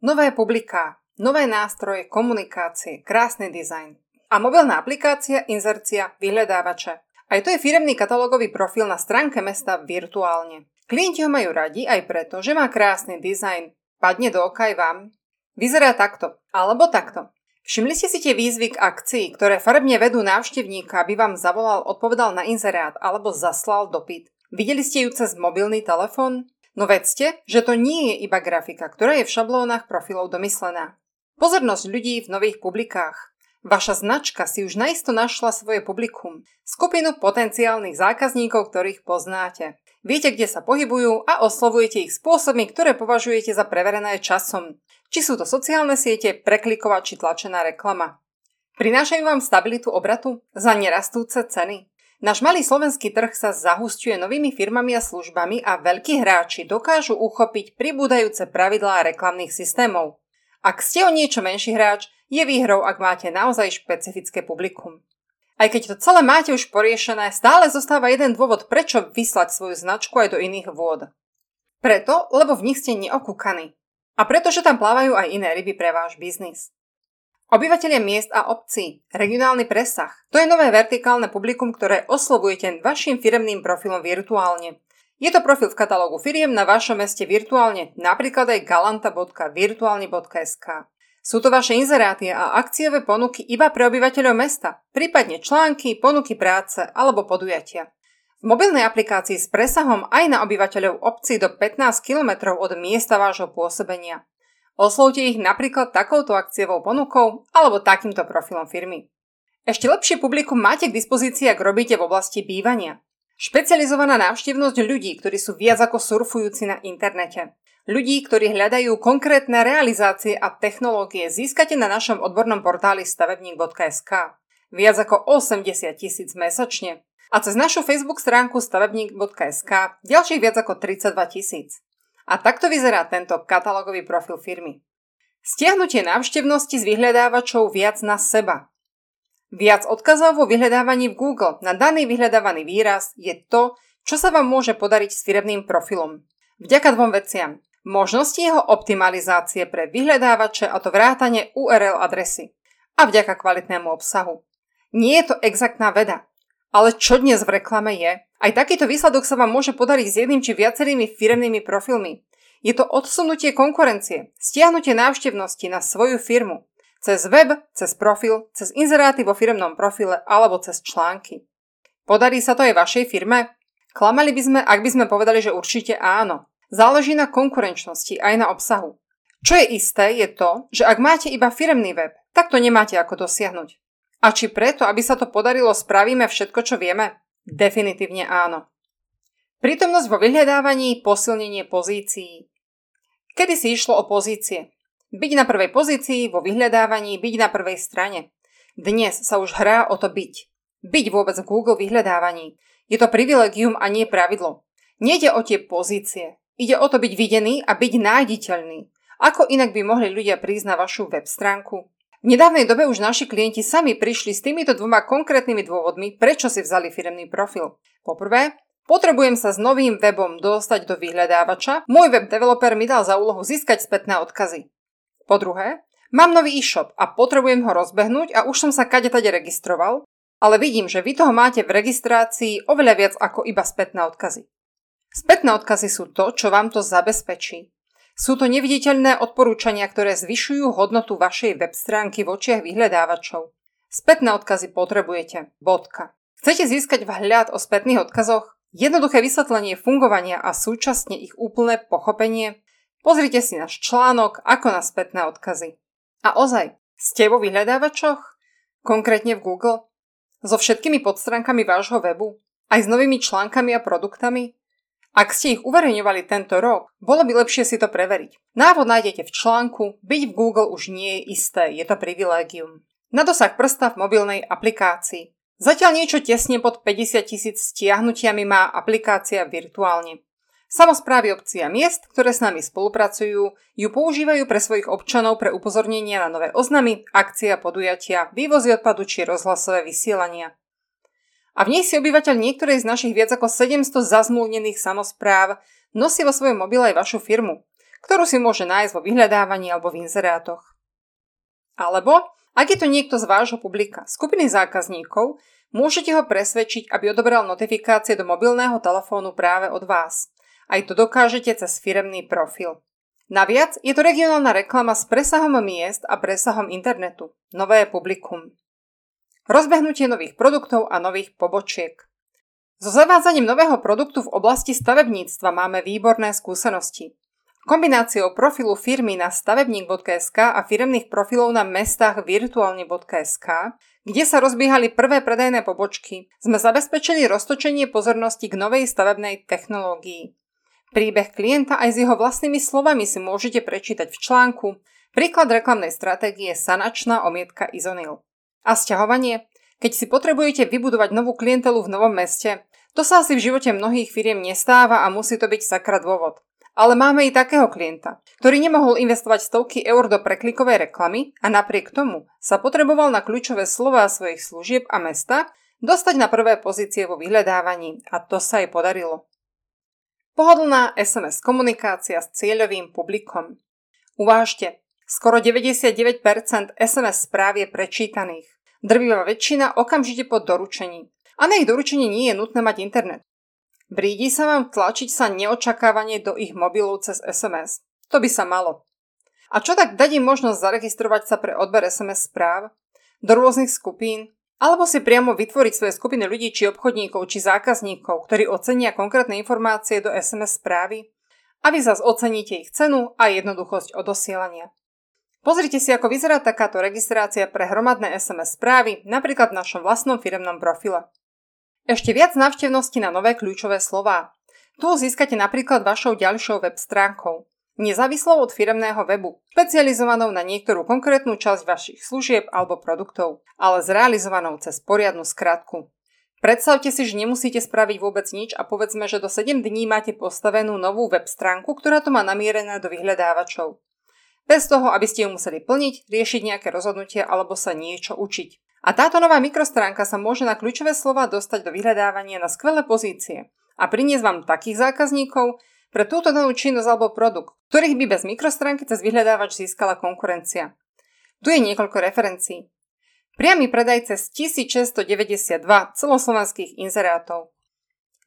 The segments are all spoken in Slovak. Nové publiká, nové nástroje komunikácie, krásny dizajn a mobilná aplikácia, inzercia, vyhľadávače. Aj to je firemný katalógový profil na stránke mesta virtuálne. Klienti ho majú radi aj preto, že má krásny dizajn, padne do oka aj vám. Vyzerá takto, alebo takto. Všimli ste si tie výzvy k akcii, ktoré farebne vedú návštevníka, aby vám zavolal, odpovedal na inzerát alebo zaslal dopyt? Videli ste ju cez mobilný telefón? No vedzte, že to nie je iba grafika, ktorá je v šablónach profilov domyslená. Pozornosť ľudí v nových publikách. Vaša značka si už naisto našla svoje publikum. Skupinu potenciálnych zákazníkov, ktorých poznáte. Viete, kde sa pohybujú a oslovujete ich spôsobmi, ktoré považujete za preverené časom. Či sú to sociálne siete, prekliková či tlačená reklama. Prinášajú vám stabilitu obratu za nerastúce ceny. Náš malý slovenský trh sa zahusťuje novými firmami a službami a veľkí hráči dokážu uchopiť pribúdajúce pravidlá reklamných systémov. Ak ste o niečo menší hráč, je výhrou, ak máte naozaj špecifické publikum. Aj keď to celé máte už poriešené, stále zostáva jeden dôvod, prečo vyslať svoju značku aj do iných vôd. Preto, lebo v nich ste neokúkaní. A pretože tam plávajú aj iné ryby pre váš biznis. Obyvatelia miest a obcí, regionálny presah, to je nové vertikálne publikum, ktoré oslovujete vašim firemným profilom virtuálne. Je to profil v katalógu firiem na vašom meste virtuálne, napríklad aj galanta.virtuálny.sk. Sú to vaše inzeráty a akciové ponuky iba pre obyvateľov mesta, prípadne články, ponuky práce alebo podujatia. V mobilnej aplikácii s presahom aj na obyvateľov obcí do 15 km od miesta vášho pôsobenia. Oslovte ich napríklad takouto akciovou ponukou alebo takýmto profilom firmy. Ešte lepšie publikum máte k dispozícii, ak robíte v oblasti bývania. Špecializovaná návštevnosť ľudí, ktorí sú viac ako surfujúci na internete. Ľudí, ktorí hľadajú konkrétne realizácie a technológie, získate na našom odbornom portáli stavebník.sk. Viac ako 80 000 mesačne. A cez našu Facebook stránku stavebník.sk ďalších viac ako 32 000. A takto vyzerá tento katalógový profil firmy. Stiahnutie návštevnosti z vyhľadávačov viac na seba. Viac odkazov vo vyhľadávaní v Google na daný vyhľadávaný výraz je to, čo sa vám môže podariť s firemným profilom. Vďaka dvom veciam. Možnosti jeho optimalizácie pre vyhľadávače, a to vrátane URL adresy. A vďaka kvalitnému obsahu. Nie je to exaktná veda. Ale čo dnes v reklame je? Aj takýto výsledok sa vám môže podariť s jedným či viacerými firemnými profilmi. Je to odsunutie konkurencie, stiahnutie návštevnosti na svoju firmu. Cez web, cez profil, cez inzeráty vo firemnom profile alebo cez články. Podarí sa to aj vašej firme? Klamali by sme, ak by sme povedali, že určite áno. Záleží na konkurenčnosti aj na obsahu. Čo je isté, je to, že ak máte iba firemný web, tak to nemáte ako dosiahnuť. A či preto, aby sa to podarilo, spravíme všetko, čo vieme? Definitívne áno. Prítomnosť vo vyhľadávaní, posilnenie pozícií. Kedy si išlo o pozície? Byť na prvej pozícii, vo vyhľadávaní, byť na prvej strane. Dnes sa už hrá o to byť. Byť vôbec v Google vyhľadávaní. Je to privilegium a nie pravidlo. Nejde o tie pozície. Ide o to byť videný a byť nájditeľný. Ako inak by mohli ľudia prísť na vašu web stránku? V nedávnej dobe už naši klienti sami prišli s týmito dvoma konkrétnymi dôvodmi, prečo si vzali firemný profil. Poprvé, potrebujem sa s novým webom dostať do vyhľadávača, môj web developer mi dal za úlohu získať spätné odkazy. Po druhé, mám nový e-shop a potrebujem ho rozbehnúť a už som sa kadetade registroval, ale vidím, že vy toho máte v registrácii oveľa viac ako iba spätné odkazy. Spätné odkazy sú to, čo vám to zabezpečí. Sú to neviditeľné odporúčania, ktoré zvyšujú hodnotu vašej web stránky v očiach vyhľadávačov. Spätné odkazy potrebujete. Bodka. Chcete získať vhľad o spätných odkazoch? Jednoduché vysvetlenie fungovania a súčasne ich úplné pochopenie? Pozrite si náš článok Ako na spätné odkazy. A ozaj, ste vo vyhľadávačoch? Konkrétne v Google? So všetkými podstránkami vášho webu? Aj s novými článkami a produktami? Ak ste ich uverejňovali tento rok, bolo by lepšie si to preveriť. Návod nájdete v článku, byť v Google už nie je isté, je to privilégium. Na dosah prsta v mobilnej aplikácii. Zatiaľ niečo tesne pod 50 000 stiahnutiami má aplikácia virtuálne. Samosprávy obcí a miest, ktoré s nami spolupracujú, ju používajú pre svojich občanov pre upozornenia na nové oznamy, akcie a podujatia, vývozy odpadu či rozhlasové vysielania. A v nej si obyvateľ niektorej z našich viac ako 700 zazmluvnených samospráv nosí vo svojom mobile aj vašu firmu, ktorú si môže nájsť vo vyhľadávaní alebo v inzerátoch. Alebo, ak je to niekto z vášho publika, skupiny zákazníkov, môžete ho presvedčiť, aby odobral notifikácie do mobilného telefónu práve od vás. Aj to dokážete cez firemný profil. Naviac je to regionálna reklama s presahom miest a presahom internetu. Nové publikum. Rozbehnutie nových produktov a nových pobočiek. So zavádzaním nového produktu v oblasti stavebníctva máme výborné skúsenosti. Kombináciou profilu firmy na stavebník.sk a firemných profilov na mestách virtuálne.sk, kde sa rozbiehali prvé predajné pobočky, sme zabezpečili roztočenie pozornosti k novej stavebnej technológii. Príbeh klienta aj s jeho vlastnými slovami si môžete prečítať v článku Príklad reklamnej stratégie sanačná omietka Izonil. A sťahovanie? Keď si potrebujete vybudovať novú klientelu v novom meste, to sa asi v živote mnohých firiem nestáva a musí to byť sakra dôvod. Ale máme i takého klienta, ktorý nemohol investovať stovky eur do preklikovej reklamy a napriek tomu sa potreboval na kľúčové slová svojich služieb a mesta dostať na prvé pozície vo vyhľadávaní a to sa jej podarilo. Pohodlná SMS komunikácia s cieľovým publikom. Uvážte, skoro 99% SMS správ je prečítaných. Drvivá väčšina okamžite po doručení. A na ich doručenie nie je nutné mať internet. Brídi sa vám tlačiť sa neočakávanie do ich mobilov cez SMS. To by sa malo. A čo tak dať im možnosť zaregistrovať sa pre odber SMS správ? Do rôznych skupín? Alebo si priamo vytvoriť svoje skupiny ľudí, či obchodníkov, či zákazníkov, ktorí ocenia konkrétne informácie do SMS správy? A vy zas oceníte ich cenu a jednoduchosť odosielania. Pozrite si, ako vyzerá takáto registrácia pre hromadné SMS správy, napríklad v našom vlastnom firemnom profile. Ešte viac návštevnosti na nové kľúčové slová. Tu získate napríklad vašou ďalšou web stránkou, nezávislou od firemného webu, špecializovanou na niektorú konkrétnu časť vašich služieb alebo produktov, ale zrealizovanou cez poriadnu skratku. Predstavte si, že nemusíte spraviť vôbec nič a povedzme, že do 7 dní máte postavenú novú web stránku, ktorá to má namierená do vyhľadávačov. Bez toho, aby ste ju museli plniť, riešiť nejaké rozhodnutie alebo sa niečo učiť. A táto nová mikrostránka sa môže na kľúčové slová dostať do vyhľadávania na skvelé pozície a priniesť vám takých zákazníkov pre túto danú činnosť alebo produkt, ktorých by bez mikrostránky cez vyhľadávač získala konkurencia. Tu je niekoľko referencií. Priamy predaj cez 1692 celoslovenských inzerátov.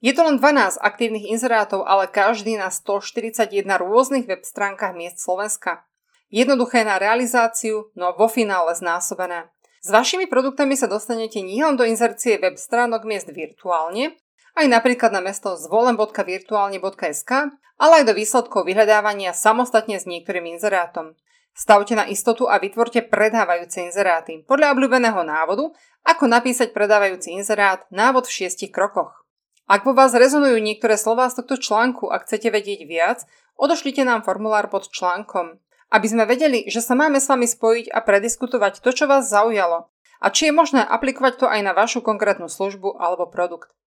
Je to len 12 aktívnych inzerátov, ale každý na 141 rôznych web stránkach miest Slovenska. Jednoduché na realizáciu, no vo finále znásobené. S vašimi produktami sa dostanete nielen do inzercie web stránok miest virtuálne, aj napríklad na mesto zvolen.virtuálne.sk, ale aj do výsledkov vyhľadávania samostatne s niektorým inzerátom. Stavte na istotu a vytvorte predávajúce inzeráty podľa obľúbeného návodu, ako napísať predávajúci inzerát, návod v 6 krokoch. Ak po vás rezonujú niektoré slová z tohto článku a chcete vedieť viac, odošlite nám formulár pod článkom, aby sme vedeli, že sa máme s vami spojiť a prediskutovať to, čo vás zaujalo a či je možné aplikovať to aj na vašu konkrétnu službu alebo produkt.